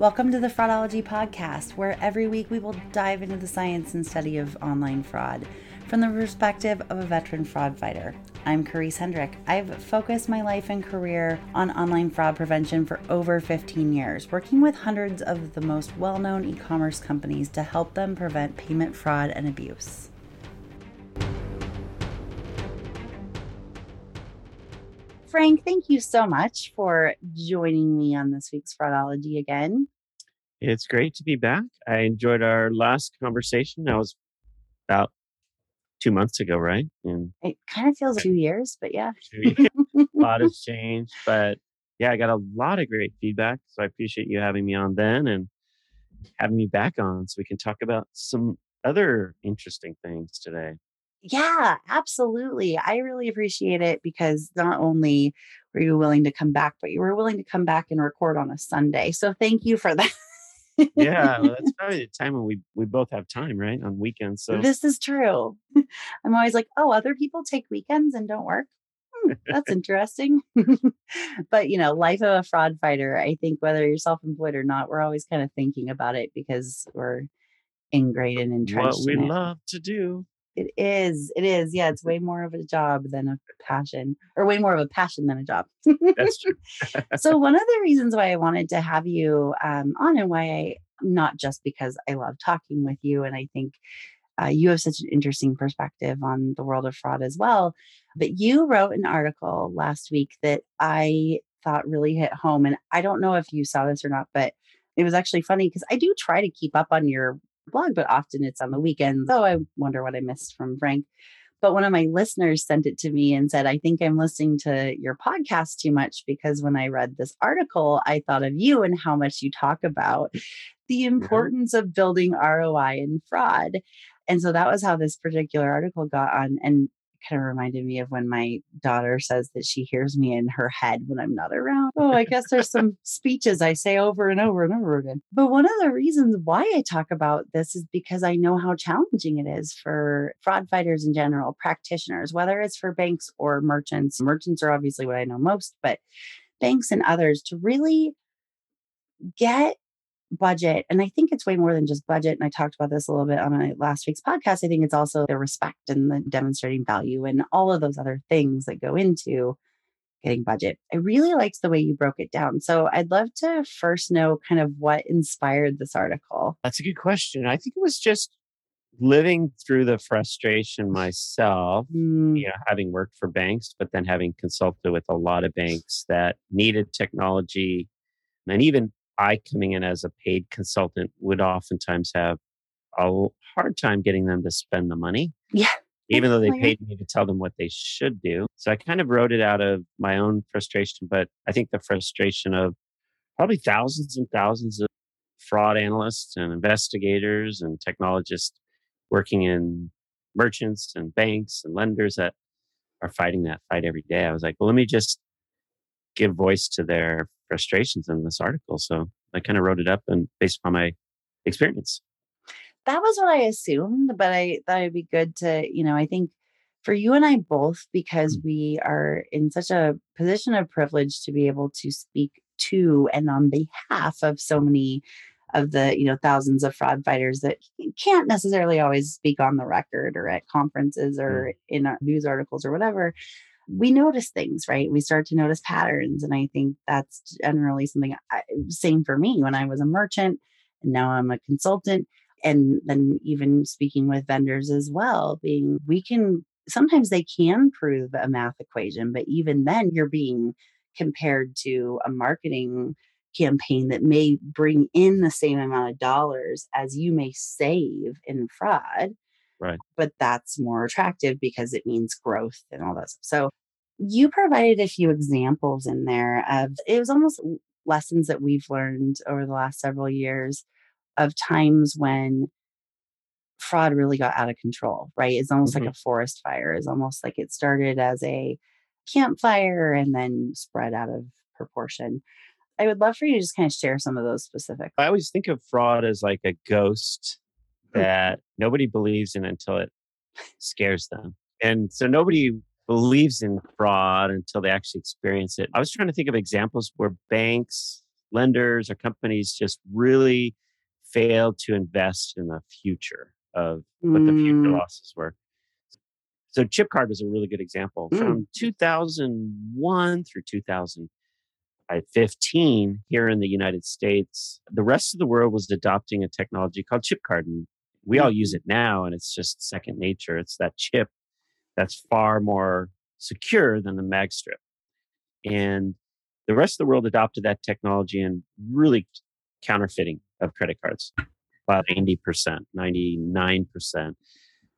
Welcome to the Fraudology Podcast, where every week we will dive into the science and study of online fraud from the perspective of a veteran fraud fighter. I'm Carice Hendrick. I've focused my life and career on online fraud prevention for over 15 years, working with hundreds of the most well-known e-commerce companies to help them prevent payment fraud and abuse. Frank, thank you so much for joining me on this week's Fraudology again. It's great to be back. I enjoyed our last conversation. That was about 2 months ago, right? And it kind of feels 2 years, but yeah. 2 years. A lot has changed, but yeah, I got a lot of great feedback. So I appreciate you having me on then and having me back on so we can talk about some other interesting things today. Yeah, absolutely. I really appreciate it because not only were you willing to come back, but you were willing to come back and record on a Sunday. So thank you for that. Yeah, well, that's probably the time when we both have time, right? On weekends. So this is true. I'm always like, oh, other people take weekends and don't work. That's interesting. But, you know, life of a fraud fighter, I think whether you're self-employed or not, we're always kind of thinking about it because we're ingrained and entrenched. What we love to do. It is. Yeah, it's way more of a job than a passion, or way more of a passion than a job. That's true. So one of the reasons why I wanted to have you on, and why I, not just because I love talking with you, and I think you have such an interesting perspective on the world of fraud as well, but you wrote an article last week that I thought really hit home. And I don't know if you saw this or not, but it was actually funny because I do try to keep up on your blog, but often it's on the weekends. So I wonder what I missed from Frank. But one of my listeners sent it to me and said, I think I'm listening to your podcast too much because when I read this article, I thought of you and how much you talk about the importance of building ROI in fraud. And so that was how this particular article got on. And kind of reminded me of when my daughter says that she hears me in her head when I'm not around. Oh, I guess there's some speeches I say over and over and over again. But one of the reasons why I talk about this is because I know how challenging it is for fraud fighters in general, practitioners, whether it's for banks or merchants. Merchants are obviously what I know most, but banks and others to really get budget. And I think it's way more than just budget. And I talked about this a little bit on my last week's podcast. I think it's also the respect and the demonstrating value and all of those other things that go into getting budget. I really liked the way you broke it down. So I'd love to first know kind of what inspired this article. That's a good question. I think it was just living through the frustration myself, you know, having worked for banks, but then having consulted with a lot of banks that needed technology. And even I, coming in as a paid consultant, would oftentimes have a hard time getting them to spend the money. Yeah. Even though they paid me to tell them what they should do. So I kind of wrote it out of my own frustration, but I think the frustration of probably thousands and thousands of fraud analysts and investigators and technologists working in merchants and banks and lenders that are fighting that fight every day. I was like, well, let me just give voice to their frustrations in this article. So I kind of wrote it up and based on my experience. That was what I assumed, but I thought it'd be good to, you know, I think for you and I both, because we are in such a position of privilege to be able to speak to and on behalf of so many of the, you know, thousands of fraud fighters that can't necessarily always speak on the record or at conferences or in news articles or whatever. We notice things, right? We start to notice patterns. And I think that's generally something, same for me when I was a merchant and now I'm a consultant. And then even speaking with vendors as well, sometimes they can prove a math equation, but even then you're being compared to a marketing campaign that may bring in the same amount of dollars as you may save in fraud. Right. But that's more attractive because it means growth and all that stuff. So You provided a few examples in there of, it was almost lessons that we've learned over the last several years of times when fraud really got out of control, right? It's almost like a forest fire. It's almost like it started as a campfire and then spread out of proportion. I would love for you to just kind of share some of those specifics. I always think of fraud as like a ghost that nobody believes in until it scares them. And so nobody believes in fraud until they actually experience it. I was trying to think of examples where banks, lenders, or companies just really failed to invest in the future of what the future losses were. So chip card was a really good example. From 2001 through 2015 here in the United States, the rest of the world was adopting a technology called chip card. And we all use it now, and it's just second nature. It's that chip that's far more secure than the mag strip. And the rest of the world adopted that technology and really counterfeiting of credit cards, about 90%, 99%.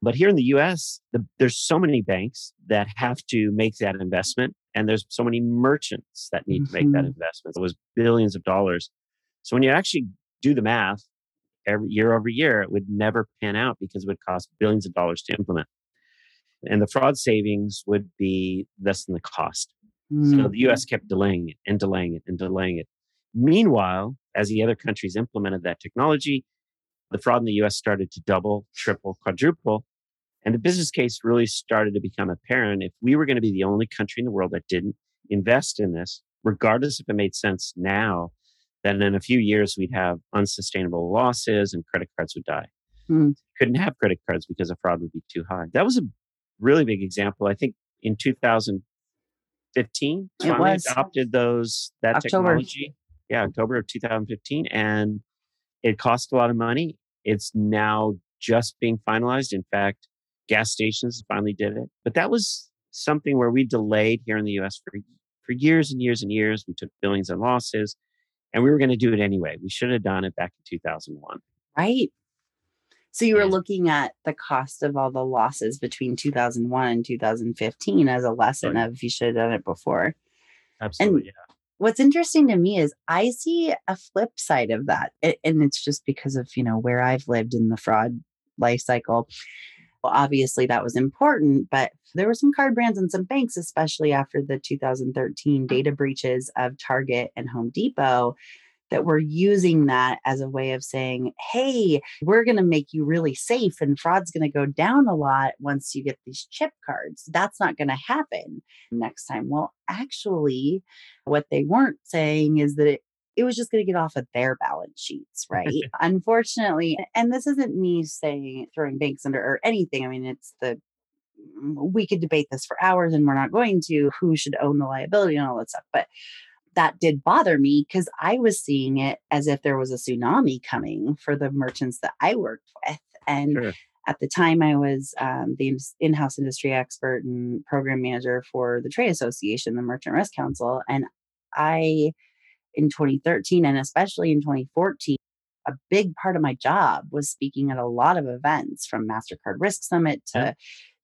But here in the US, there's so many banks that have to make that investment. And there's so many merchants that need to make that investment. It was billions of dollars. So when you actually do the math, every year over year, it would never pan out because it would cost billions of dollars to implement. And the fraud savings would be less than the cost. So the US kept delaying it and delaying it and delaying it. Meanwhile, as the other countries implemented that technology, the fraud in the US started to double, triple, quadruple. And the business case really started to become apparent. If we were going to be the only country in the world that didn't invest in this, regardless if it made sense now, then in a few years, we'd have unsustainable losses and credit cards would die. Couldn't have credit cards because the fraud would be too high. That was a really big example. I think in 2015, China adopted that technology. Yeah, October of 2015. And it cost a lot of money. It's now just being finalized. In fact, gas stations finally did it. But that was something where we delayed here in the US for years and years and years. We took billions in losses, and we were going to do it anyway. We should have done it back in 2001. Right. So you were looking at the cost of all the losses between 2001 and 2015 as a lesson of you should have done it before. Absolutely. And what's interesting to me is I see a flip side of that. And it's just because of, you know, where I've lived in the fraud life cycle. Well, obviously that was important, but there were some card brands and some banks, especially after the 2013 data breaches of Target and Home Depot, that were using that as a way of saying, hey, we're going to make you really safe and fraud's going to go down a lot once you get these chip cards. That's not going to happen next time. Well, actually, what they weren't saying is that it was just going to get off of their balance sheets, right? Unfortunately, and this isn't me saying throwing banks under or anything. I mean, we could debate this for hours and we're not going to, who should own the liability and all that stuff. But that did bother me because I was seeing it as if there was a tsunami coming for the merchants that I worked with. And at the time I was the in-house industry expert and program manager for the trade association, the Merchant Risk Council. And in 2013, and especially in 2014, a big part of my job was speaking at a lot of events, from MasterCard Risk Summit to,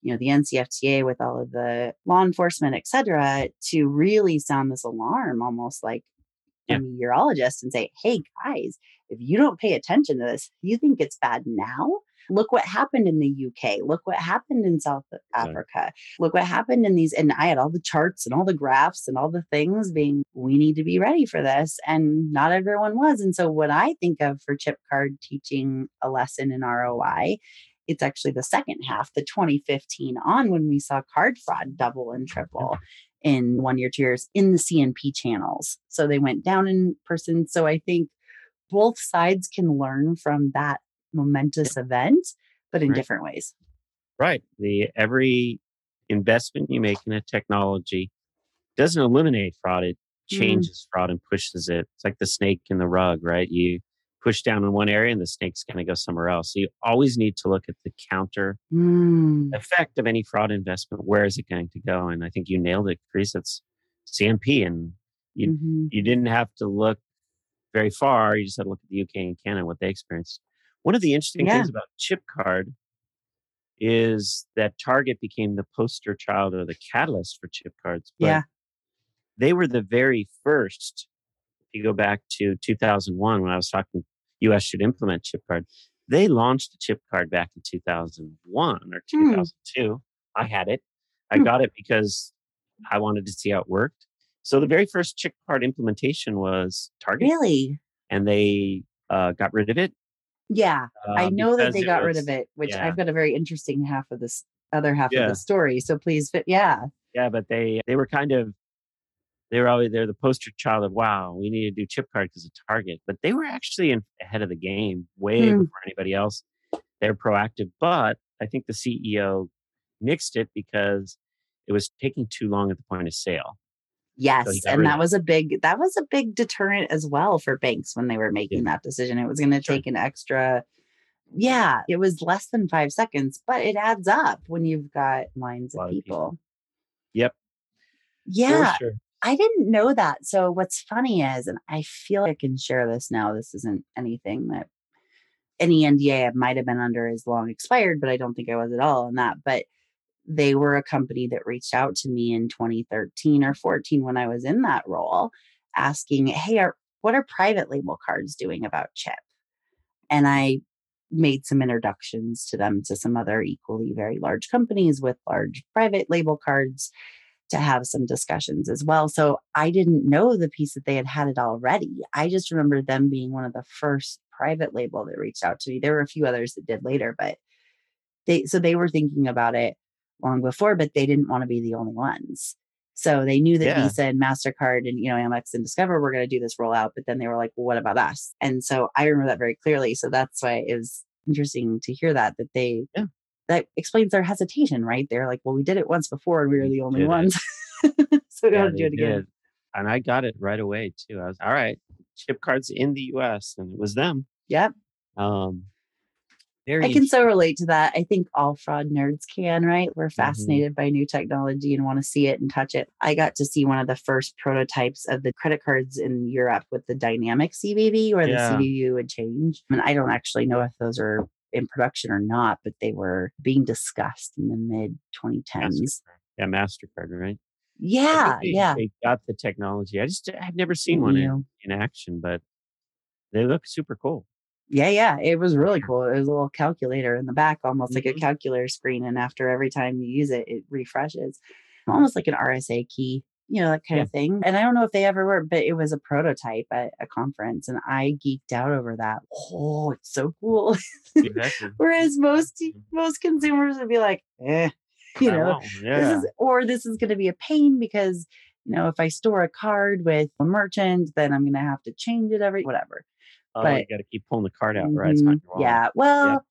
you know, the NCFTA with all of the law enforcement, et cetera, to really sound this alarm, almost like a meteorologist, and say, hey, guys, if you don't pay attention to this, you think it's bad now? Look what happened in the UK. Look what happened in South Africa. Look what happened in these. And I had all the charts and all the graphs and all the things being, we need to be ready for this. And not everyone was. And so what I think of for chip card teaching a lesson in ROI, it's actually the second half, the 2015 on, when we saw card fraud double and triple in 1 year, 2 years in the CNP channels. So they went down in person. So I think both sides can learn from that momentous event, but in different ways. Right. Every investment you make in a technology doesn't eliminate fraud. It changes fraud and pushes it. It's like the snake in the rug, right? You push down in one area and the snake's going to go somewhere else. So you always need to look at the counter effect of any fraud investment. Where is it going to go? And I think you nailed it, Carice. It's CMP. And you didn't have to look very far. You just had to look at the UK and Canada, what they experienced. One of the interesting things about chip card is that Target became the poster child or the catalyst for chip cards. But yeah. They were the very first. If you go back to 2001, when I was talking, U.S. should implement chip card. They launched the chip card back in 2001 or 2002. I had it. I got it because I wanted to see how it worked. So the very first chip card implementation was Target. Really? And they got rid of it. Yeah, I know that they got rid of it, which I've got a very interesting half of this, other half of the story. So please, Yeah, but they were kind of, they were always, they're the poster child of, wow, we need to do chip card because of Target. But they were actually ahead of the game way before anybody else. They're proactive. But I think the CEO nixed it because it was taking too long at the point of sale. Yes. So and that was a big deterrent as well for banks when they were making that decision. It was going to take an extra, it was less than 5 seconds, but it adds up when you've got lines of people. Yep. Yeah. For sure. I didn't know that. So what's funny is, and I feel like I can share this now, this isn't anything that any NDA I might have been under is long expired, but I don't think I was at all on that. But they were a company that reached out to me in 2013 or 14 when I was in that role asking, hey, what are private label cards doing about chip? And I made some introductions to them to some other equally very large companies with large private label cards to have some discussions as well. So I didn't know the piece that they had had it already. I just remember them being one of the first private label that reached out to me. There were a few others that did later, but they were thinking about it long before, but they didn't want to be the only ones. So they knew that Visa and MasterCard and, Amex and Discover were going to do this rollout, but then they were like, well, what about us? And so I remember that very clearly. So that's why it was interesting to hear that they, that explains their hesitation, right? They're like, well, we did it once before and we were the only ones. So we don't have to do it again. And I got it right away too. I was, all right, chip cards in the US, and it was them. Yep. I can so relate to that. I think all fraud nerds can, right? We're fascinated by new technology and want to see it and touch it. I got to see one of the first prototypes of the credit cards in Europe with the dynamic CVV, where the CVV would change. And I don't actually know if those are in production or not, but they were being discussed in the mid 2010s. Yeah, MasterCard, right? Yeah, They got the technology. I've never seen one in action, but they look super cool. Yeah. It was really cool. It was a little calculator in the back, almost like a calculator screen. And after every time you use it, it refreshes. Almost like an RSA key, that kind of thing. And I don't know if they ever were, but it was a prototype at a conference. And I geeked out over that. Oh, it's so cool. Exactly. Whereas most consumers would be like, this is going to be a pain because, if I store a card with a merchant, then I'm going to have to change it whatever. But, you got to keep pulling the card out, right? It's not your wallet.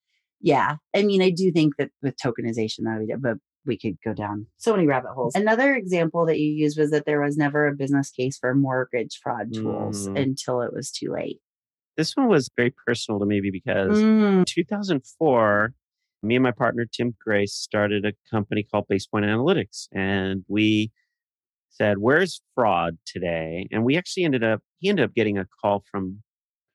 I mean, I do think that with tokenization, but we could go down so many rabbit holes. Another example that you used was that there was never a business case for mortgage fraud tools until it was too late. This one was very personal to me because in 2004, me and my partner, Tim Grace, started a company called Basepoint Analytics. And we said, where's fraud today? And we actually he ended up getting a call from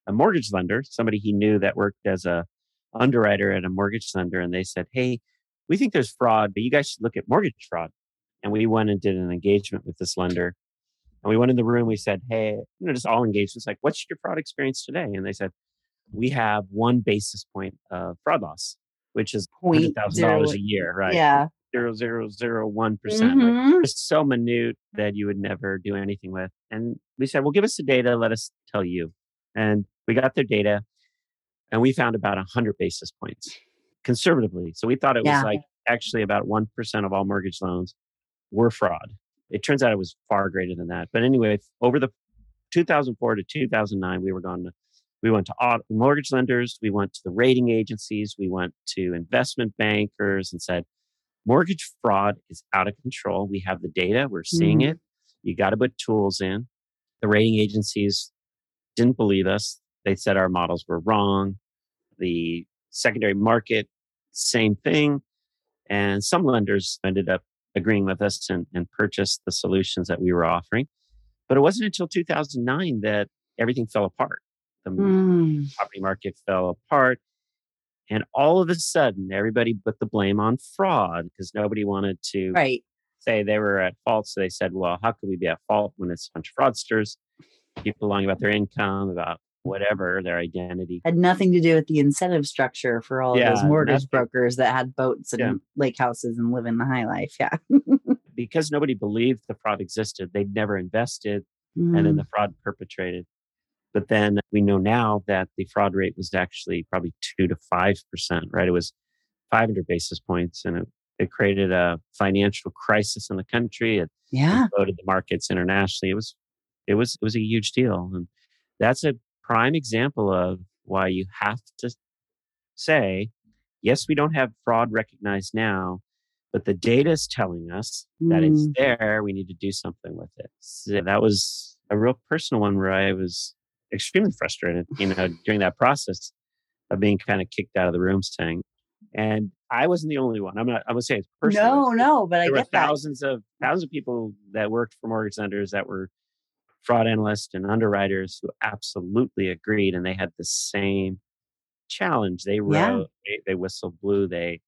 a mortgage lender, somebody he knew that worked as a underwriter at a mortgage lender. And they said, hey, we think there's fraud, but you guys should look at mortgage fraud. And we went and did an engagement with this lender. And we went in the room, we said, hey, just all engaged. It's like, what's your fraud experience today? And they said, we have 1 basis point of fraud loss, which is $100,000 a year, right? Yeah. 0.0001%. It's so minute that you would never do anything with. And we said, well, give us the data. Let us tell you. And we got their data and we found about 100 basis points conservatively. So we thought it was like actually about 1% of all mortgage loans were fraud. It turns out it was far greater than that. But anyway, over the 2004 to 2009, we went to mortgage lenders. We went to the rating agencies. We went to investment bankers and said, mortgage fraud is out of control. We have the data. We're seeing it. You got to put tools in. The rating agencies didn't believe us. They said our models were wrong. The secondary market, same thing. And some lenders ended up agreeing with us and purchased the solutions that we were offering. But it wasn't until 2009 that everything fell apart. The property market fell apart. And all of a sudden, everybody put the blame on fraud because nobody wanted to say they were at fault. So they said, well, how could we be at fault when it's a bunch of fraudsters? People lying about their income, about whatever, their identity. Had nothing to do with the incentive structure for all of those mortgage brokers that had boats and lake houses and living the high life. Yeah. Because nobody believed the fraud existed, they'd never invested. And then the fraud perpetrated. But then we know now that the fraud rate was actually probably 2 to 5%, right? It was 500 basis points and it created a financial crisis in the country. It exploded the markets internationally. It was a huge deal. And that's a prime example of why you have to say, yes, we don't have fraud recognized now, but the data is telling us that it's there. We need to do something with it. So that was a real personal one where I was extremely frustrated, during that process of being kind of kicked out of the room saying, and I wasn't the only one. I'm gonna say it's personal. No, but there I get that. There were thousands of people that worked for mortgage lenders that were fraud analysts and underwriters who absolutely agreed. And they had the same challenge. They wrote, they whistle blew, they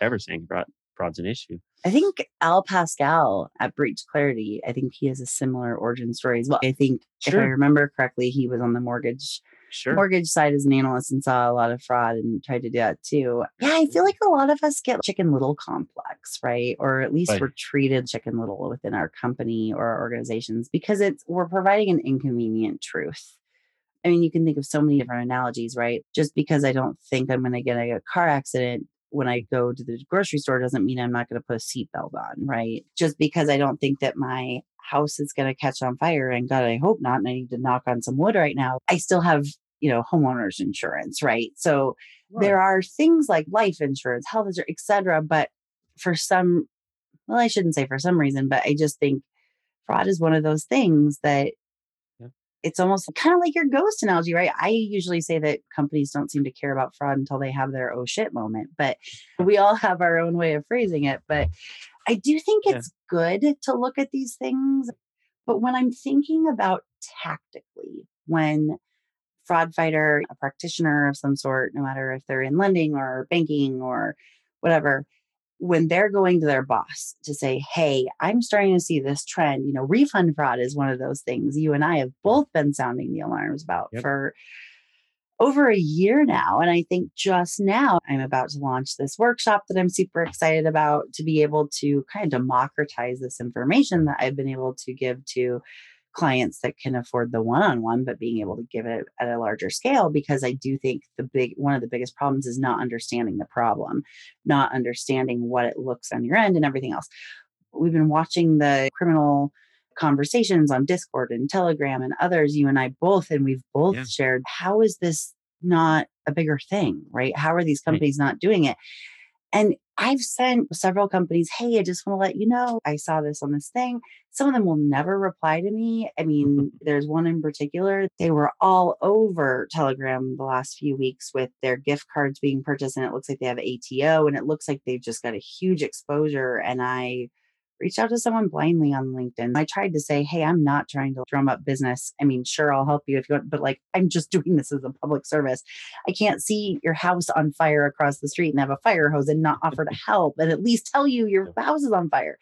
everything brought fraud's an issue. I think Al Pascal at Breach Clarity, I think he has a similar origin story as well. I think if I remember correctly, he was on the mortgage side as an analyst and saw a lot of fraud and tried to do that too. Yeah, I feel like a lot of us get Chicken Little complex, right? Or at least we're treated Chicken Little within our company or our organizations because we're providing an inconvenient truth. I mean, you can think of so many different analogies, right? Just because I don't think I'm going to get a car accident when I go to the grocery store doesn't mean I'm not going to put a seatbelt on, right? Just because I don't think that my house is going to catch on fire, and God, I hope not, and I need to knock on some wood right now, I still have, homeowner's insurance, right? So there are things like life insurance, health insurance, et cetera. But I shouldn't say for some reason, but I just think fraud is one of those things that it's almost kind of like your ghost analogy, right? I usually say that companies don't seem to care about fraud until they have their oh shit moment, but we all have our own way of phrasing it. But I do think it's good to look at these things. But when I'm thinking about tactically, when fraud fighter, a practitioner of some sort, no matter if they're in lending or banking or whatever, when they're going to their boss to say, hey, I'm starting to see this trend, refund fraud is one of those things you and I have both been sounding the alarms about for over a year now. And I think just now I'm about to launch this workshop that I'm super excited about to be able to kind of democratize this information that I've been able to give to clients that can afford the one-on-one, but being able to give it at a larger scale, because I do think one of the biggest problems is not understanding the problem, not understanding what it looks on your end and everything else. We've been watching the criminal conversations on Discord and Telegram and others, you and I both, and we've both shared, how is this not a bigger thing, right? How are these companies not doing it? And I've sent several companies, hey, I just want to let you know, I saw this on this thing. Some of them will never reply to me. I mean, there's one in particular, they were all over Telegram the last few weeks with their gift cards being purchased. And it looks like they have ATO and it looks like they've just got a huge exposure. And I reached out to someone blindly on LinkedIn. I tried to say, hey, I'm not trying to drum up business. I mean, sure, I'll help you if you want, but I'm just doing this as a public service. I can't see your house on fire across the street and have a fire hose and not offer to help and at least tell you your house is on fire.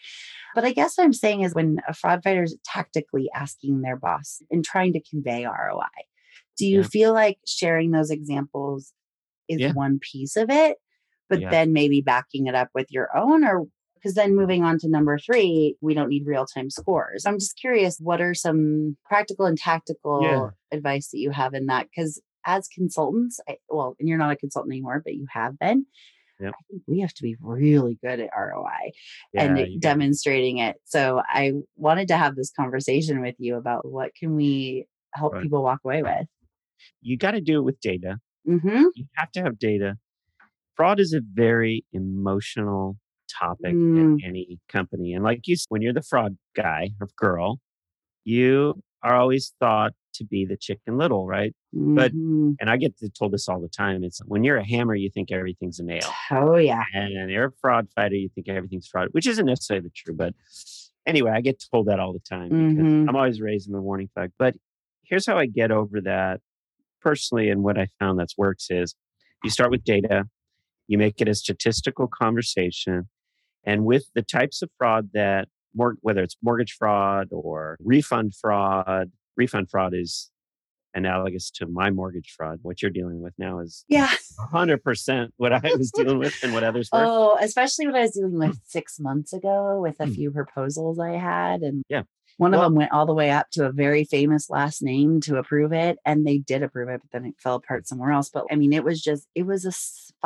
But I guess what I'm saying is when a fraud fighter is tactically asking their boss and trying to convey ROI, do you feel like sharing those examples is one piece of it, but then maybe backing it up with your own? Or because then moving on to number 3, we don't need real-time scores. I'm just curious, what are some practical and tactical advice that you have in that? Because as consultants, and you're not a consultant anymore, but you have been, I think we have to be really good at ROI and demonstrating it. So I wanted to have this conversation with you about what can we help people walk away with? You got to do it with data. Mm-hmm. You have to have data. Fraud is a very emotional topic in any company. And like you said, when you're the fraud guy or girl, you are always thought to be the Chicken Little, right? Mm-hmm. But I get told this all the time. It's when you're a hammer, you think everything's a nail. Oh, yeah. And you're a fraud fighter, you think everything's fraud, which isn't necessarily true. But anyway, I get told that all the time because I'm always raising the warning flag. But here's how I get over that personally. And what I found that works is you start with data. You make it a statistical conversation. And with the types of fraud that, whether it's mortgage fraud or refund fraud is analogous to my mortgage fraud. What you're dealing with now is 100% what I was dealing with and what others were. Oh, especially what I was dealing with 6 months ago with a few proposals I had. And one of them went all the way up to a very famous last name to approve it. And they did approve it, but then it fell apart somewhere else. But I mean, it was a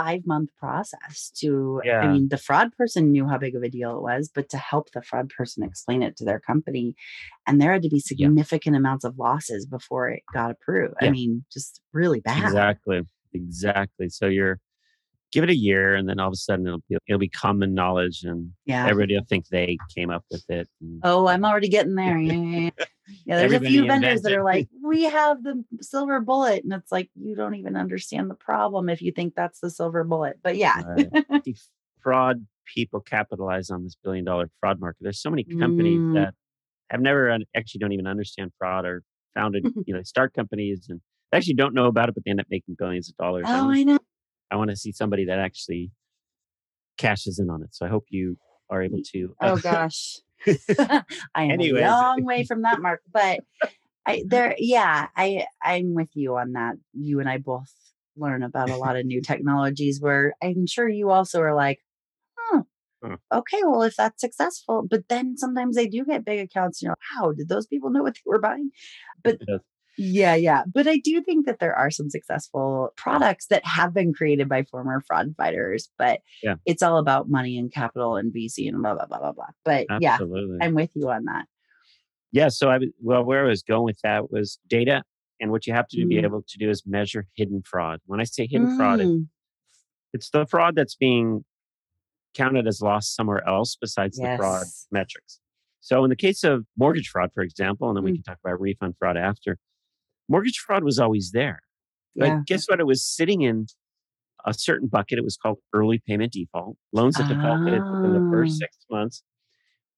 5-month process the fraud person knew how big of a deal it was, but to help the fraud person explain it to their company. And there had to be significant amounts of losses before it got approved. Yeah. I mean, just really bad. Exactly. So give it a year, and then all of a sudden it'll be common knowledge, and everybody will think they came up with it. Oh, I'm already getting there. Yeah. There's a few vendors that are like, we have the silver bullet, and it's like, you don't even understand the problem if you think that's the silver bullet. But fraud people capitalize on this billion-dollar fraud market. There's so many companies that have never actually don't even understand fraud or founded, start companies and actually don't know about it, but they end up making billions of dollars. Oh, I know. I want to see somebody that actually cashes in on it. So I hope you are able to. Oh gosh, I am a long way from that mark, but I'm with you on that. You and I both learn about a lot of new technologies where I'm sure you also are like, okay, well, if that's successful, but then sometimes they do get big accounts. You're like, wow, did those people know what they were buying? But Yeah. But I do think that there are some successful products that have been created by former fraud fighters, but it's all about money and capital and VC and blah, blah, blah, blah, blah. But absolutely. I'm with you on that. Yeah. So where I was going with that was data. And what you have to be able to do is measure hidden fraud. When I say hidden fraud, it's the fraud that's being counted as loss somewhere else besides the fraud metrics. So in the case of mortgage fraud, for example, and then we can talk about refund fraud after, mortgage fraud was always there. But guess what? It was sitting in a certain bucket. It was called early payment default. Loans that defaulted within the first 6 months.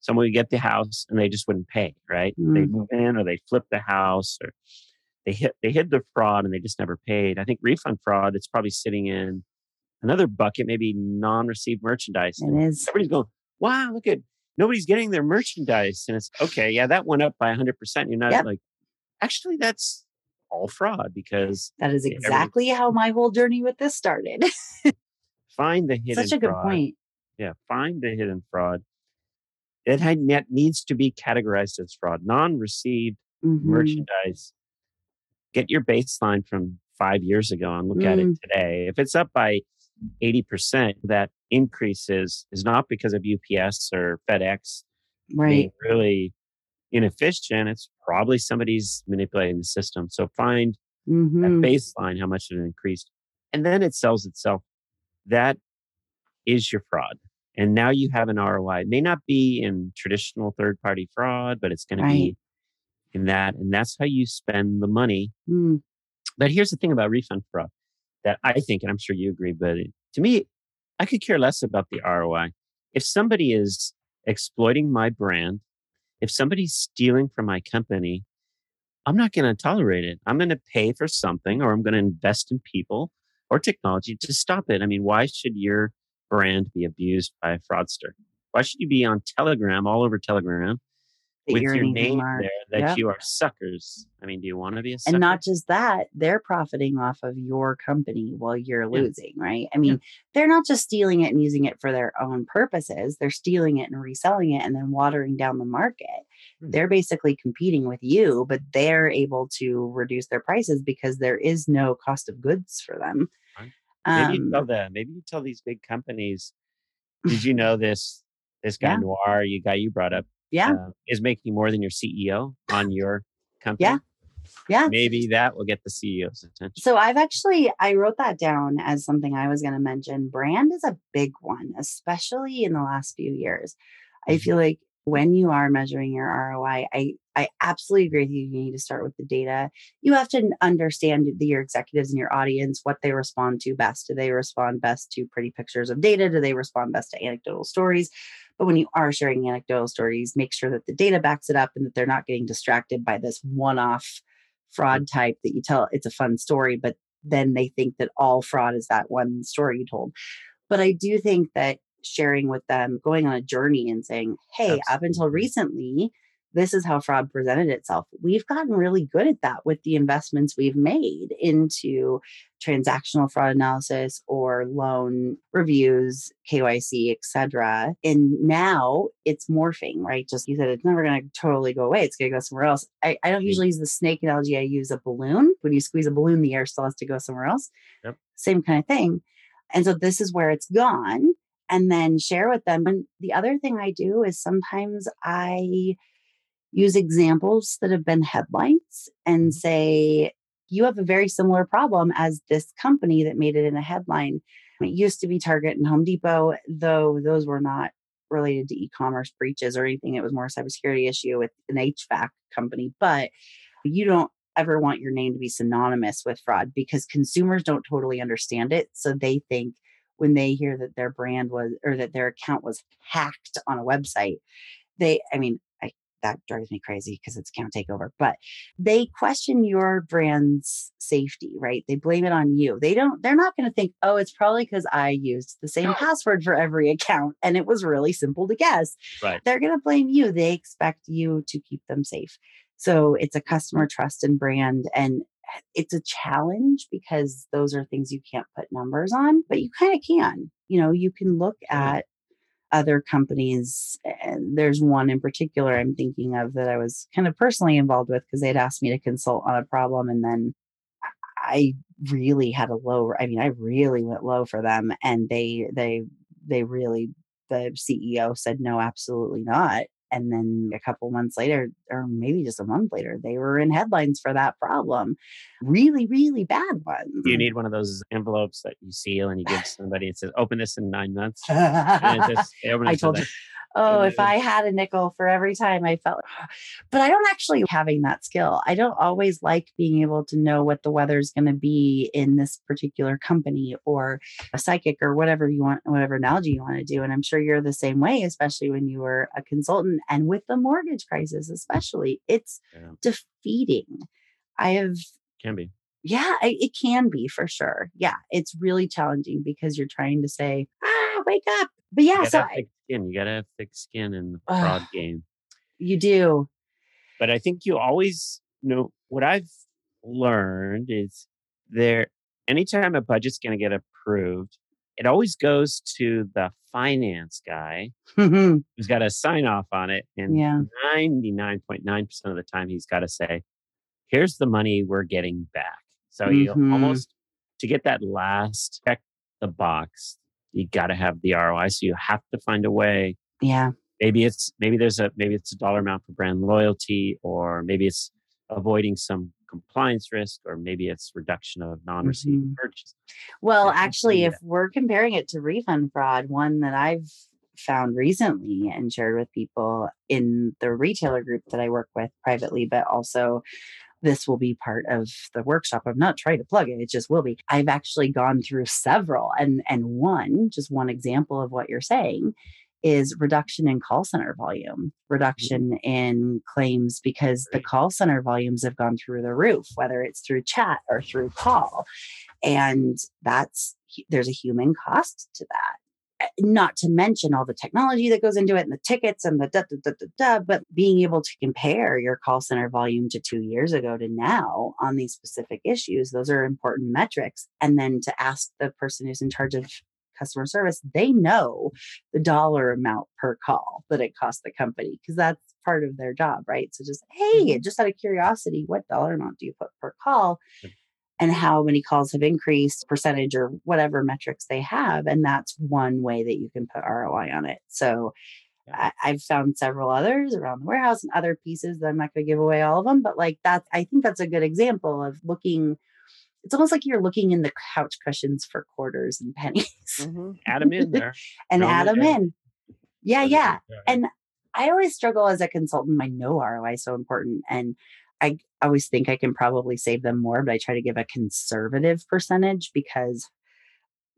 Someone would get the house and they just wouldn't pay, right? They move in or they flip the house or they hid the fraud and they just never paid. I think refund fraud, it's probably sitting in another bucket, maybe non-received merchandise. It is. Everybody's going, wow, look at, nobody's getting their merchandise. And it's okay. Yeah, that went up by 100%. You're not like, actually, that's all fraud because that is exactly how my whole journey with this started. Find the hidden fraud. Such a good point. Yeah, find the hidden fraud. It needs to be categorized as fraud. Non-received merchandise. Get your baseline from 5 years ago and look at it today. If it's up by 80%, that increase is not because of UPS or FedEx being really inefficient. It's probably somebody's manipulating the system. So find that baseline, how much it increased. And then it sells itself. That is your fraud. And now you have an ROI. It may not be in traditional third-party fraud, but it's going to be in that. And that's how you spend the money. But here's the thing about refund fraud that I think, and I'm sure you agree, but to me, I could care less about the ROI. If somebody is exploiting my brand, if somebody's stealing from my company, I'm not going to tolerate it. I'm going to pay for something, or I'm going to invest in people or technology to stop it. I mean, why should your brand be abused by a fraudster? Why should you be on Telegram, all over Telegram, with your name there that you are suckers? I mean, do you want to be a sucker? And not just that, they're profiting off of your company while you're losing, right? I mean, they're not just stealing it and using it for their own purposes. They're stealing it and reselling it and then watering down the market. They're basically competing with you, but they're able to reduce their prices because there is no cost of goods for them. Right. Maybe you tell these big companies, did you know this guy Noir, you brought up, is making more than your CEO on your company. Yeah. Maybe that will get the CEO's attention. So I wrote that down as something I was going to mention. Brand is a big one, especially in the last few years. I feel like when you are measuring your ROI, I absolutely agree with you. You need to start with the data. You have to understand your executives and your audience, what they respond to best. Do they respond best to pretty pictures of data? Do they respond best to anecdotal stories? But when you are sharing anecdotal stories, make sure that the data backs it up and that they're not getting distracted by this one-off fraud type that you tell. It's a fun story, but then they think that all fraud is that one story you told. But I do think that sharing with them, going on a journey and saying, hey, Absolutely. Up until recently, this is how fraud presented itself. We've gotten really good at that with the investments we've made into transactional fraud analysis or loan reviews, KYC, et cetera. And now it's morphing, right? Just you said, it's never going to totally go away. It's going to go somewhere else. I don't usually use the snake analogy. I use a balloon. When you squeeze a balloon, the air still has to go somewhere else. Yep. Same kind of thing. And so this is where it's gone. And then share with them. And the other thing I do is sometimes I use examples that have been headlines and say, you have a very similar problem as this company that made it in a headline. It used to be Target and Home Depot, though those were not related to e-commerce breaches or anything. It was more a cybersecurity issue with an HVAC company. But you don't ever want your name to be synonymous with fraud because consumers don't totally understand it. So they think when they hear that their brand was, or that their account was hacked on a website, that drives me crazy because it's account takeover, but they question your brand's safety, right? They blame it on you. They're not going to think, oh, it's probably because I used the same password for every account and it was really simple to guess. Right. They're going to blame you. They expect you to keep them safe. So it's a customer trust and brand. And it's a challenge because those are things you can't put numbers on, but you kind of can, you can look at other companies. And there's one in particular I'm thinking of that I was kind of personally involved with because they'd asked me to consult on a problem. And then I really had a low, I really went low for them. And the CEO said, no, absolutely not. And then a couple months later, or maybe just a month later, they were in headlines for that problem. Really, really bad ones. You need one of those envelopes that you seal and you give somebody and says, open this in 9 months. And it just, I told you. Oh, if I had a nickel for every time I felt, but I don't actually having that skill. I don't always like being able to know what the weather's going to be in this particular company or a psychic or whatever you want, whatever analogy you want to do. And I'm sure you're the same way, especially when you were a consultant and with the mortgage crisis, especially it's defeating. Can be. Yeah, it can be for sure. Yeah. It's really challenging because you're trying to say, wake up. But yeah, you got to have thick skin in the fraud game. You do. But I think you always what I've learned is anytime a budget's going to get approved, it always goes to the finance guy who's got to sign off on it. And 99.9% of the time he's got to say, here's the money we're getting back. So you almost, to get that last check the box, you got to have the ROI. So you have to find a way. Yeah. Maybe it's a dollar amount for brand loyalty, or maybe it's avoiding some compliance risk, or maybe it's reduction of non-received purchase. Well, actually, if we're comparing it to refund fraud, one that I've found recently and shared with people in the retailer group that I work with privately, but also this will be part of the workshop. I'm not trying to plug it. It just will be. I've actually gone through several and one example of what you're saying is reduction in call center volume, reduction in claims, because the call center volumes have gone through the roof, whether it's through chat or through call. And there's a human cost to that. Not to mention all the technology that goes into it and the tickets and the but being able to compare your call center volume to 2 years ago to now on these specific issues, those are important metrics. And then to ask the person who's in charge of customer service, they know the dollar amount per call that it costs the company because that's part of their job, right? So just out of curiosity, what dollar amount do you put per call? And how many calls have increased, percentage or whatever metrics they have. And that's one way that you can put ROI on it. So I've found several others around the warehouse and other pieces that I'm not going to give away all of them. But I think that's a good example of looking. It's almost like you're looking in the couch cushions for quarters and pennies. Add them in there. Yeah. And I always struggle as a consultant. I know ROI is so important. And I always think I can probably save them more, but I try to give a conservative percentage because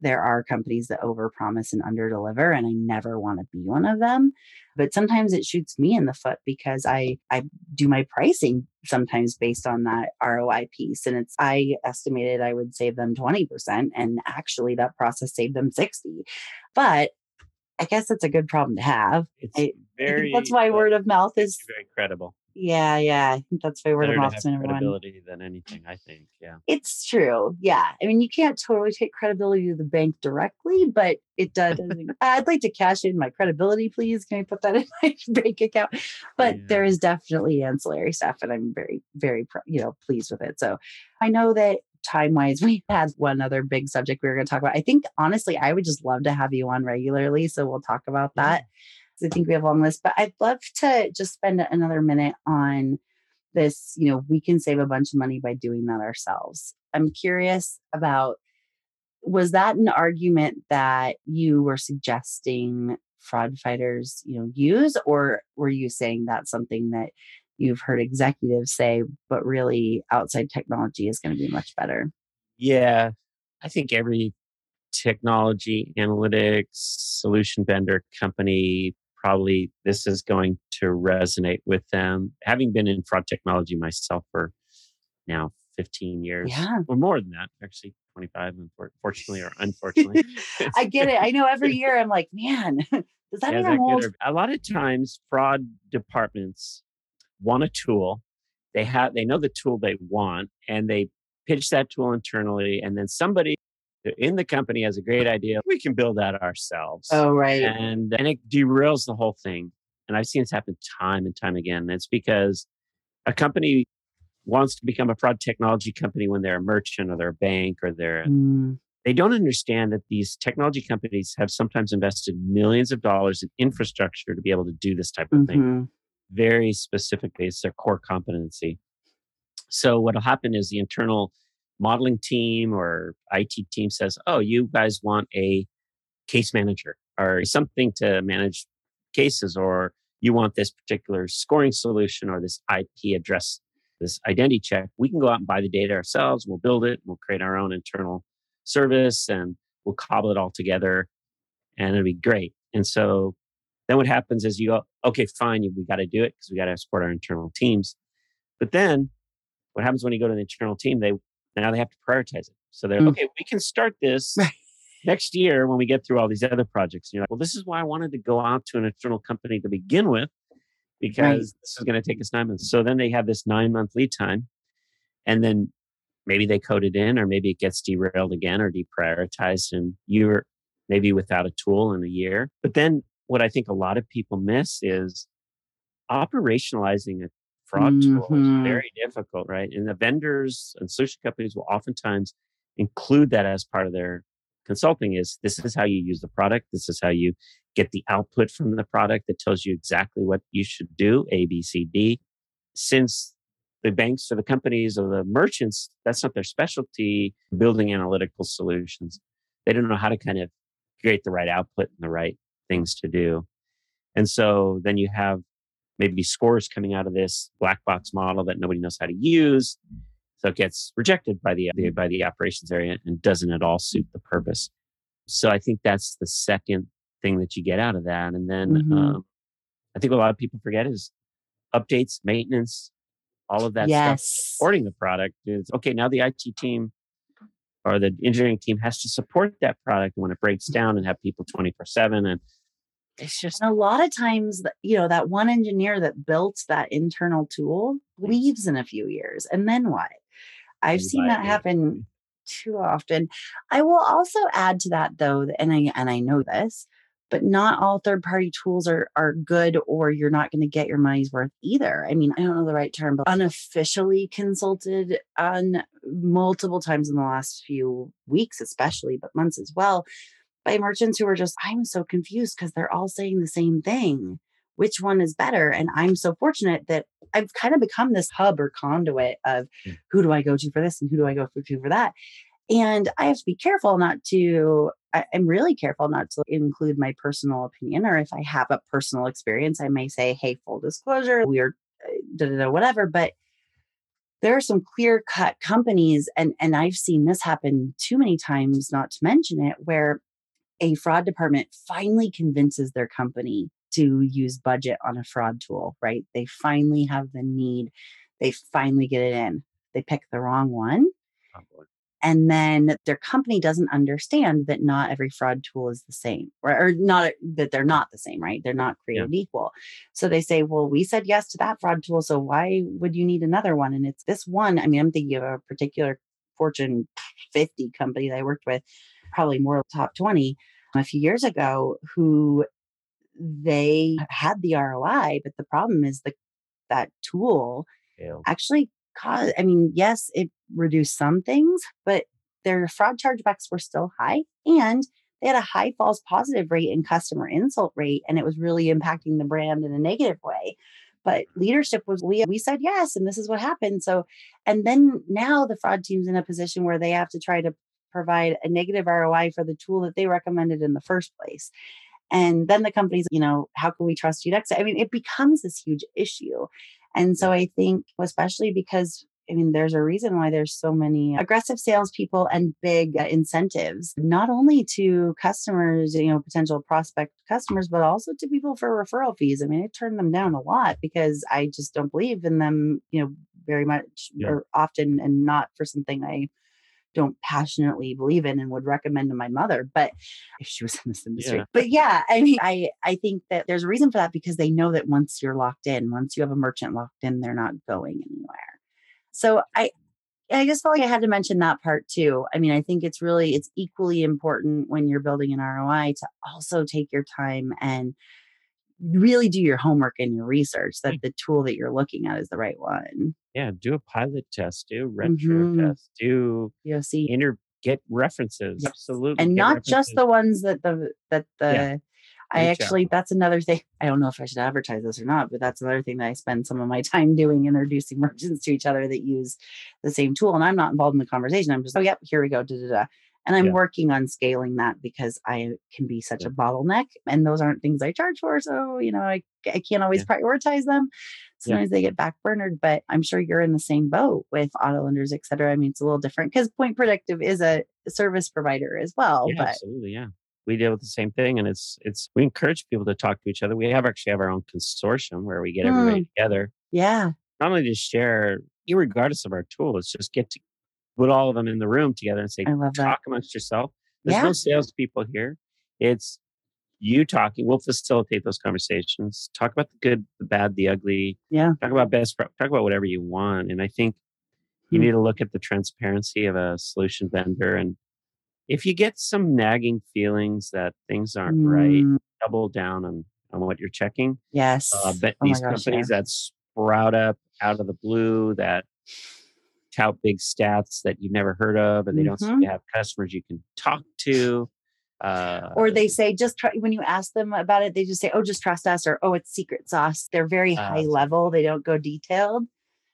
There are companies that overpromise and underdeliver, and I never want to be one of them. But sometimes it shoots me in the foot because I do my pricing sometimes based on that ROI piece. And I estimated I would save them 20%, and actually that process saved them 60%. But I guess that's a good problem to have. That's why word of mouth is very credible. Yeah. That's why word of mouth is number one. Credibility than anything, I think. Yeah, it's true. Yeah. I mean, you can't totally take credibility to the bank directly, but it does. I'd like to cash in my credibility, please. Can I put that in my bank account? But There is definitely ancillary stuff, and I'm very, very, pleased with it. So I know that time-wise, we had one other big subject we were going to talk about. I think, honestly, I would just love to have you on regularly. So we'll talk about that. So I think we have a long list, but I'd love to just spend another minute on this. We can save a bunch of money by doing that ourselves. I'm curious about, was that an argument that you were suggesting fraud fighters, use, or were you saying that's something that you've heard executives say, but really outside technology is going to be much better? Yeah, I think every technology, analytics, solution vendor company, probably this is going to resonate with them. Having been in fraud technology myself for now 15 years, or more than that, actually 25, fortunately or unfortunately. I get it. I know every year I'm like, man, does that mean I'm old? A lot of times fraud departments want a tool. They know the tool they want, and they pitch that tool internally. And then somebody in the company has a great idea. We can build that ourselves. Oh, right. And it derails the whole thing. And I've seen this happen time and time again. And it's because a company wants to become a fraud technology company when they're a merchant or they're a bank or they don't understand that these technology companies have sometimes invested millions of dollars in infrastructure to be able to do this type of thing. Very specifically, it's their core competency. So what'll happen is the internal modeling team or IT team says, oh, you guys want a case manager or something to manage cases, or you want this particular scoring solution or this IP address, this identity check. We can go out and buy the data ourselves. We'll build it. We'll create our own internal service and we'll cobble it all together and it'll be great. And so then what happens is you go, okay, fine, we got to do it because we got to support our internal teams. But then what happens when you go to the internal team, they have to prioritize it. So they're okay, we can start this next year when we get through all these other projects. And you're like, well, this is why I wanted to go out to an external company to begin with, because this is going to take us 9 months. So then they have this 9-month lead time. And then maybe they code it in, or maybe it gets derailed again or deprioritized. And you're maybe without a tool in a year. But then what I think a lot of people miss is operationalizing a fraud tool is very difficult, right? And the vendors and solution companies will oftentimes include that as part of their consulting. Is this is how you use the product. This is how you get the output from the product that tells you exactly what you should do, A, B, C, D. Since the banks or the companies or the merchants, that's not their specialty, building analytical solutions. They don't know how to kind of create the right output and the right things to do. And so then you have maybe scores coming out of this black box model that nobody knows how to use. So it gets rejected by the operations area and doesn't at all suit the purpose. So I think that's the second thing that you get out of that. And then I think a lot of people forget is updates, maintenance, all of that stuff, supporting the product. Is okay, now the IT team or the engineering team has to support that product when it breaks down and have people 24/7. And it's just, and a lot of times, that one engineer that built that internal tool leaves in a few years. And then what? I've seen that happen too often. I will also add to that though, and I know this, but not all third-party tools are good, or you're not going to get your money's worth either. I mean, I don't know the right term, but unofficially consulted on multiple times in the last few weeks, especially, but months as well, by merchants who are just, I'm so confused because they're all saying the same thing. Which one is better? And I'm so fortunate that I've kind of become this hub or conduit of who do I go to for this and who do I go to for that? And I have to be careful I'm really careful not to include my personal opinion, or if I have a personal experience, I may say, hey, full disclosure, we are whatever. But there are some clear-cut companies, and I've seen this happen too many times, not to mention it, where a fraud department finally convinces their company to use budget on a fraud tool, right? They finally have the need. They finally get it in. They pick the wrong one. Oh, and then their company doesn't understand that not every fraud tool is the same, or not that they're not the same, right? They're not created equal. So they say, well, we said yes to that fraud tool, so why would you need another one? And it's this one. I mean, I'm thinking of a particular Fortune 50 company that I worked with, probably more top 20 a few years ago, who they had the ROI, but the problem is that tool actually caused, I mean, yes, it reduced some things, but their fraud chargebacks were still high, and they had a high false positive rate and customer insult rate, and it was really impacting the brand in a negative way. But leadership was, we said yes, and this is what happened. So, and then now the fraud team's in a position where they have to try to provide a negative ROI for the tool that they recommended in the first place. And then the company's, you know, how can we trust you next? I mean, it becomes this huge issue. And so I think, especially because, I mean, there's a reason why there's so many aggressive salespeople and big incentives, not only to customers, you know, potential prospect customers, but also to people for referral fees. I mean, I turn them down a lot because I just don't believe in them, you know, very much or often, and not for something I don't passionately believe in and would recommend to my mother, but if she was in this industry. Yeah. But yeah, I mean, I think that there's a reason for that, because they know that once you're locked in, once you have a merchant locked in, they're not going anywhere. So I just felt like I had to mention that part too. I mean, I think it's equally important when you're building an ROI to also take your time and really do your homework and your research, that the tool that you're looking at is the right one. Yeah, do a pilot test, do retro tests, do POC, get references. Yes. Absolutely. And not just the ones that that's another thing. I don't know if I should advertise this or not, but that's another thing that I spend some of my time doing, introducing merchants to each other that use the same tool. And I'm not involved in the conversation. I'm just, here we go. And I'm working on scaling that, because I can be such a bottleneck, and those aren't things I charge for. So, you know, I can't always prioritize them. Sometimes they get backburnered, but I'm sure you're in the same boat with auto lenders, et cetera. I mean, it's a little different because Point Predictive is a service provider as well. Yeah, but absolutely. Yeah. We deal with the same thing, and it's we encourage people to talk to each other. We have our own consortium where we get everybody together. Yeah. Not only to share, irregardless of our tool, it's just get to put all of them in the room together and say, talk amongst yourself. There's no salespeople here. It's you talking. We'll facilitate those conversations. Talk about the good, the bad, the ugly. Yeah. Talk about talk about whatever you want. And I think you need to look at the transparency of a solution vendor. And if you get some nagging feelings that things aren't right, double down on what you're checking. Yes. But these companies that sprout up out of the blue, that tout big stats that you've never heard of, and they don't seem to have customers you can talk to. Or they say, just try, when you ask them about it, they just say, oh, just trust us, or, oh, it's secret sauce. They're very high level. They don't go detailed.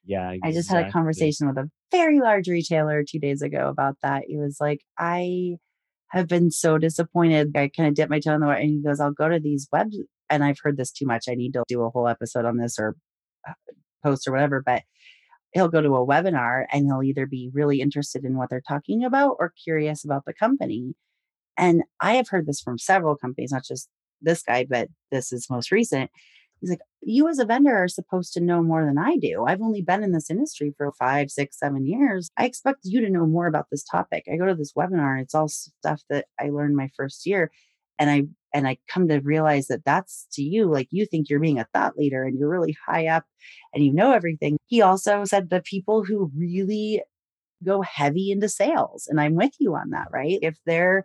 Yeah. Exactly. I just had a conversation with a very large retailer 2 days ago about that. He was like, I have been so disappointed. I kind of dipped my toe in the water, and he goes, I'll go to these webs. And I've heard this too much. I need to do a whole episode on this, or post or whatever, but he'll go to a webinar and he'll either be really interested in what they're talking about or curious about the company. And I have heard this from several companies, not just this guy, but this is most recent. He's like, you as a vendor are supposed to know more than I do. I've only been in this industry for 5, 6, 7 years. I expect you to know more about this topic. I go to this webinar. It's all stuff that I learned my first year. And I come to realize that that's to you, like you think you're being a thought leader and you're really high up and you know everything. He also said the people who really go heavy into sales, and I'm with you on that, right? If their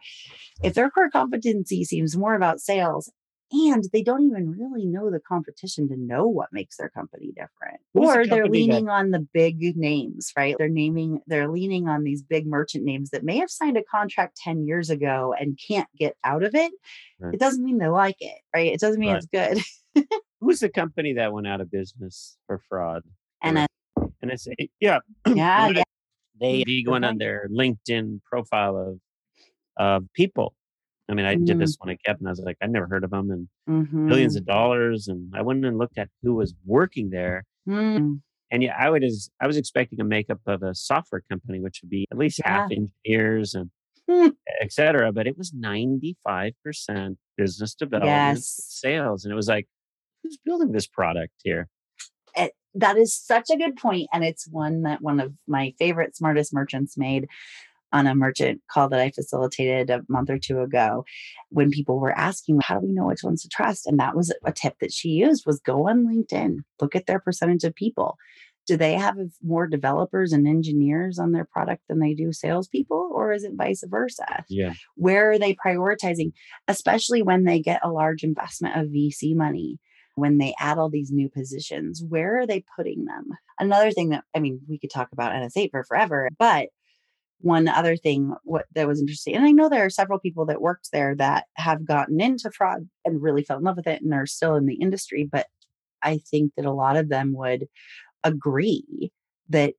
core competency seems more about sales, and they don't even really know the competition to know what makes their company different, or they're leaning on the big names, right? They're leaning on these big merchant names that may have signed a contract 10 years ago and can't get out of it. Right. It doesn't mean they like it, right? It doesn't mean it's good. Who's the company that went out of business for fraud? NS8. Yeah. Yeah. They be going on their LinkedIn profile of people. I mean, I did this one at Kep, and I was like, I'd never heard of them, and billions of dollars. And I went and looked at who was working there. And yeah, I was expecting a makeup of a software company, which would be at least half engineers and et cetera. But it was 95% business development sales. And it was like, who's building this product here? That is such a good point. And it's one that one of my favorite smartest merchants made on a merchant call that I facilitated a month or two ago, when people were asking, how do we know which ones to trust? And that was a tip that she used, was go on LinkedIn, look at their percentage of people. Do they have more developers and engineers on their product than they do salespeople, or is it vice versa? Yeah. Where are they prioritizing, especially when they get a large investment of VC money? When they add all these new positions, where are they putting them? Another thing that, I mean, we could talk about NS8 for forever, but one other thing that was interesting, and I know there are several people that worked there that have gotten into fraud and really fell in love with it and are still in the industry, but I think that a lot of them would agree that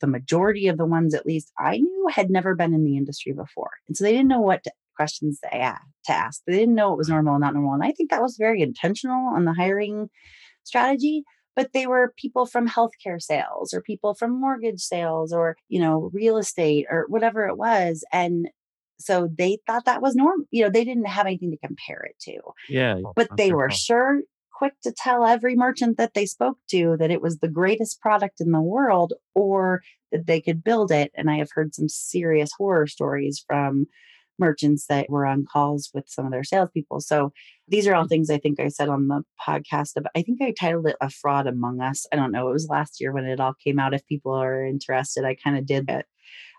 the majority of the ones, at least I knew, had never been in the industry before. And so they didn't know what questions to ask. They didn't know what was normal and not normal. And I think that was very intentional on the hiring strategy, but they were people from healthcare sales or people from mortgage sales or, you know, real estate or whatever it was. And so they thought that was normal. You know, they didn't have anything to compare it to. Yeah. But they were sure quick to tell every merchant that they spoke to that it was the greatest product in the world or that they could build it. And I have heard some serious horror stories from merchants that were on calls with some of their salespeople. So these are all things I think I said on the podcast about, I think I titled it A Fraud Among Us. I don't know. It was last year when it all came out. If people are interested, I kind of did that.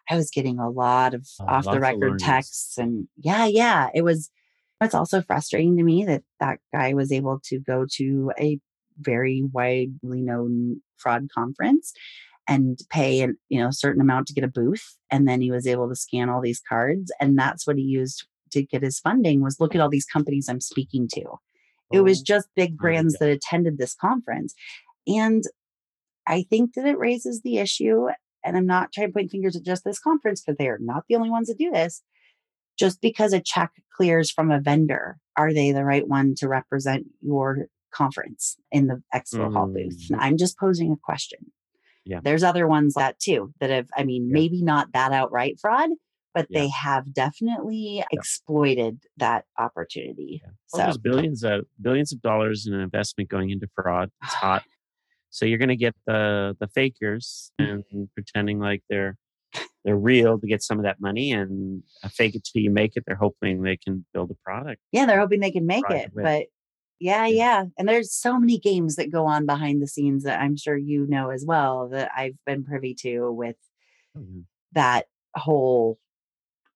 I was getting a lot of off the record texts and it's also frustrating to me that that guy was able to go to a very widely known fraud conference and pay an, you know, a certain amount to get a booth. And then he was able to scan all these cards. And that's what he used to get his funding was, look at all these companies I'm speaking to. It was just big brands that attended this conference. And I think that it raises the issue. And I'm not trying to point fingers at just this conference because they are not the only ones that do this. Just because a check clears from a vendor, are they the right one to represent your conference in the expo hall booth? And I'm just posing a question. Yeah. There's other ones that too, that have, I mean, maybe not that outright fraud, but they have definitely exploited that opportunity. Yeah. Well, so there's billions of dollars in an investment going into fraud. It's hot. So you're going to get the fakers and pretending like they're real to get some of that money, and fake it till you make it. They're hoping they can build a product. Yeah. They're hoping they can make it, but yeah. And there's so many games that go on behind the scenes that I'm sure you know as well that I've been privy to with that whole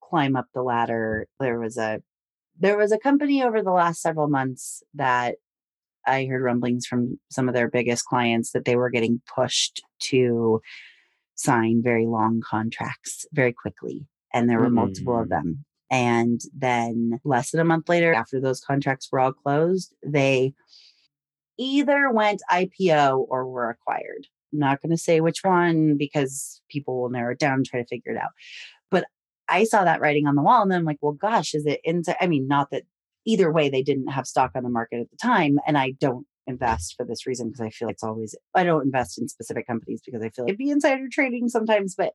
climb up the ladder. There was a company over the last several months that I heard rumblings from some of their biggest clients that they were getting pushed to sign very long contracts very quickly. And there were multiple of them. And then less than a month later, after those contracts were all closed, they either went IPO or were acquired. I'm not going to say which one because people will narrow it down and try to figure it out. But I saw that writing on the wall and then I'm like, well, gosh, is it inside? I mean, not that either way, they didn't have stock on the market at the time. And I don't invest for this reason because I feel like it's always, I don't invest in specific companies because I feel like it'd be insider trading sometimes, but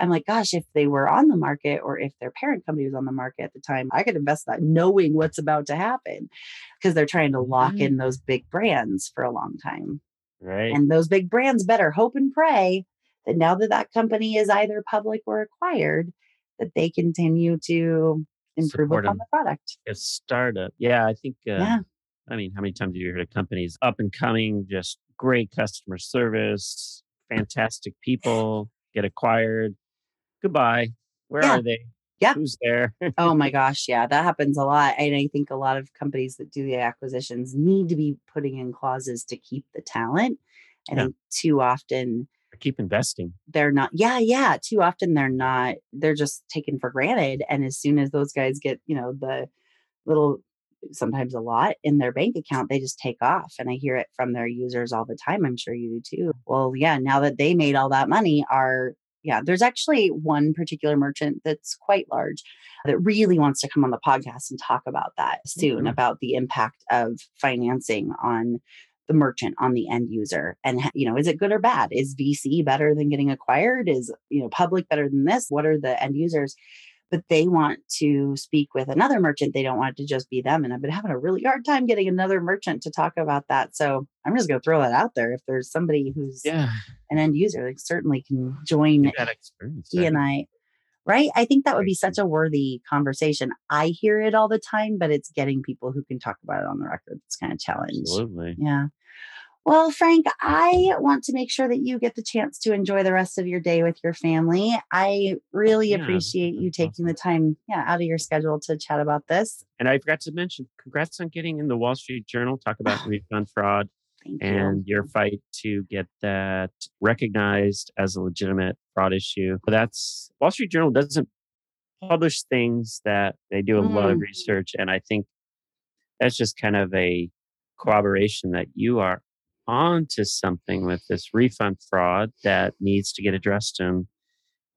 I'm like, gosh, if they were on the market or if their parent company was on the market at the time, I could invest that knowing what's about to happen because they're trying to lock in those big brands for a long time. Right. And those big brands better hope and pray that now that that company is either public or acquired, that they continue to improve upon the product. A startup. Yeah. I think, I mean, how many times have you heard of companies up and coming, just great customer service, fantastic people, get acquired. Goodbye. Where are they? Yeah. Who's there? Oh my gosh. Yeah. That happens a lot. And I think a lot of companies that do the acquisitions need to be putting in clauses to keep the talent. I think too often or keep investing. They're not. Yeah. Yeah. Too often they're not, they're just taken for granted. And as soon as those guys get, you know, the little, sometimes a lot in their bank account, they just take off. And I hear it from their users all the time. I'm sure you do too. Well, yeah. Now that they made all that money there's actually one particular merchant that's quite large that really wants to come on the podcast and talk about that soon, about the impact of financing on the merchant on the end user. And, you know, is it good or bad? Is VC better than getting acquired? Is, you know, public better than this? What are the end users? But they want to speak with another merchant. They don't want it to just be them. And I've been having a really hard time getting another merchant to talk about that. So I'm just going to throw that out there. If there's somebody who's an end user, they certainly can join that experience, E&I. Right? I think that would be such a worthy conversation. I hear it all the time, but it's getting people who can talk about it on the record. It's kind of a challenge. Absolutely. Yeah. Well, Frank, I want to make sure that you get the chance to enjoy the rest of your day with your family. I really appreciate you taking the time out of your schedule to chat about this. And I forgot to mention, congrats on getting in the Wall Street Journal. Talk about refund fraud and your fight to get that recognized as a legitimate fraud issue. But that's, Wall Street Journal doesn't publish things that they do a lot of research. And I think that's just kind of a corroboration that you are onto something with this refund fraud that needs to get addressed. And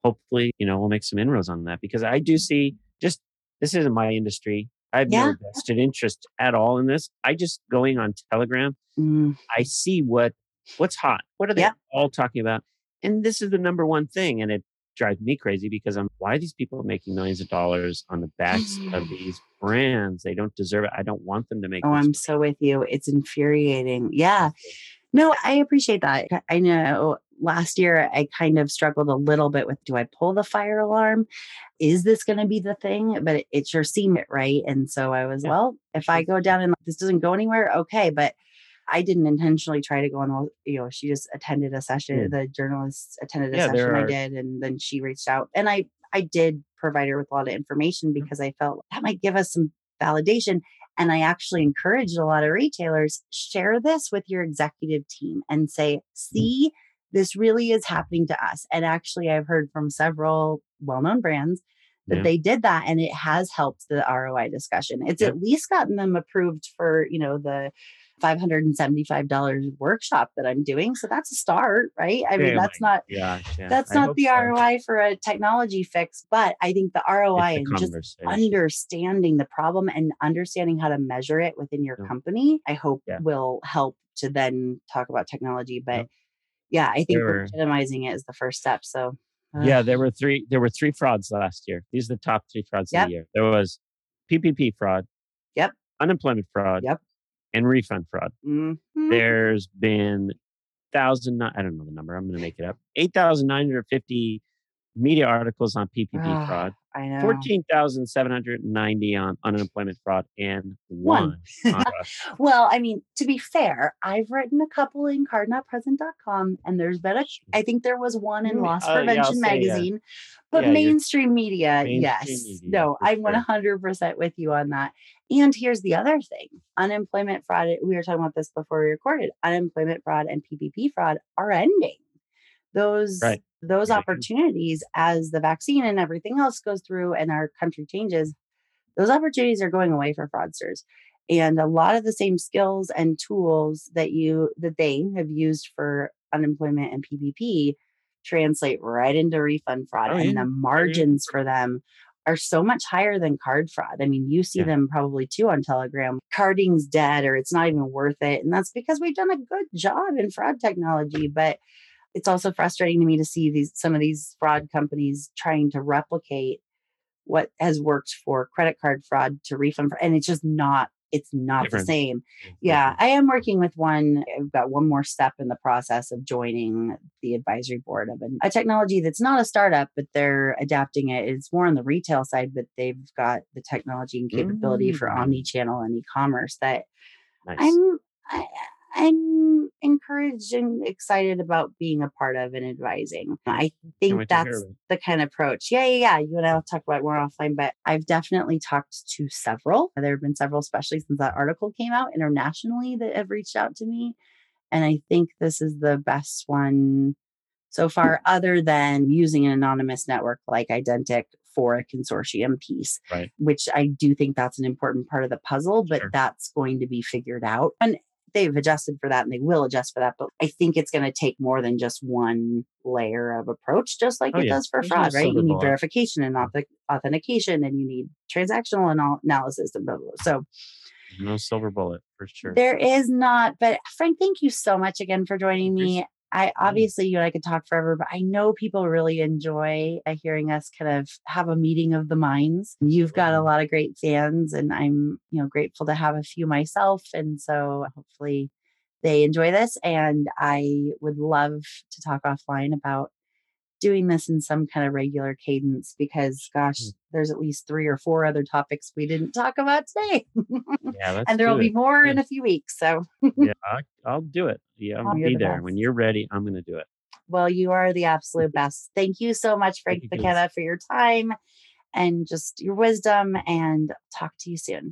hopefully, you know, we'll make some inroads on that, because I do see, just, this isn't my industry. I have no vested interest at all in this. I just going on Telegram. I see what's hot. What are they all talking about? And this is the number one thing. And it drives me crazy, because I'm, why are these people making millions of dollars on the backs of these brands? They don't deserve it. I don't want them to make. Oh, I'm so with you. It's infuriating. Yeah. No, I appreciate that. I know last year I kind of struggled a little bit with, do I pull the fire alarm? Is this going to be the thing? But it sure seemed it, right? And so I was, well, if I go down and this doesn't go anywhere, okay. But I didn't intentionally try to go on, you know, she just attended a session, the journalist attended a session I did, and then she reached out. And I did provide her with a lot of information, because I felt that might give us some validation. And I actually encouraged a lot of retailers, share this with your executive team and say, see, this really is happening to us. And actually, I've heard from several well-known brands that they did that, and it has helped the ROI discussion. It's at least gotten them approved for, you know, the $575 workshop that I'm doing. So that's a start, right? I mean, that's not the ROI for a technology fix, but I think the ROI and just understanding the problem and understanding how to measure it within your company, I hope will help to then talk about technology. But I think legitimizing it is the first step. So there were three frauds last year. These are the top three frauds of the year. There was PPP fraud, unemployment fraud, and refund fraud. There's been 1,000, I don't know the number, I'm going to make it up, 8,950 media articles on PPP fraud, 14,790 on unemployment fraud, and one on fraud. Well, I mean, to be fair, I've written a couple in cardnotpresent.com, and there's been I think there was one in Loss Prevention magazine, but mainstream media, mainstream media, no, I'm 100% with you on that. And here's the other thing, unemployment fraud, we were talking about this before we recorded, unemployment fraud and PPP fraud are ending. Those opportunities, as the vaccine and everything else goes through and our country changes, those opportunities are going away for fraudsters. And a lot of the same skills and tools that they have used for unemployment and PPP translate right into refund fraud. And the margins for them are so much higher than card fraud. I mean, you see them probably too on Telegram. Carding's dead, or it's not even worth it. And that's because we've done a good job in fraud technology. But it's also frustrating to me to see some of these fraud companies trying to replicate what has worked for credit card fraud to refund fraud. And it's just not different. The same. Yeah. I am working with one. I've got one more step in the process of joining the advisory board of a technology that's not a startup, but they're adapting it. It's more on the retail side, but they've got the technology and capability for omni-channel and e-commerce that I'm encouraged and excited about being a part of and advising. I think that's the kind of approach. Yeah. You and I will talk about it more offline, but I've definitely talked to several. There have been several, especially since that article came out internationally, that have reached out to me. And I think this is the best one so far, other than using an anonymous network like Identic for a consortium piece, which I do think that's an important part of the puzzle, but that's going to be figured out. And they've adjusted for that, and they will adjust for that. But I think it's going to take more than just one layer of approach, just like it does for fraud, right? You need verification and authentication, and you need transactional analysis and blah, blah, blah. So No silver bullet for sure. There is not. But Frank, thank you so much again for joining me. I obviously, you and I could talk forever, but I know people really enjoy hearing us kind of have a meeting of the minds. You've got a lot of great fans, and I'm, grateful to have a few myself. And so hopefully they enjoy this. And I would love to talk offline about doing this in some kind of regular cadence, because gosh, there's at least 3 or 4 other topics we didn't talk about today. And there will be more in a few weeks. So I'll do it. I'll be there. When you're ready, I'm going to do it. Well, you are the absolute best. Thank you so much, Frank McKenna, for your time and just your wisdom, and talk to you soon.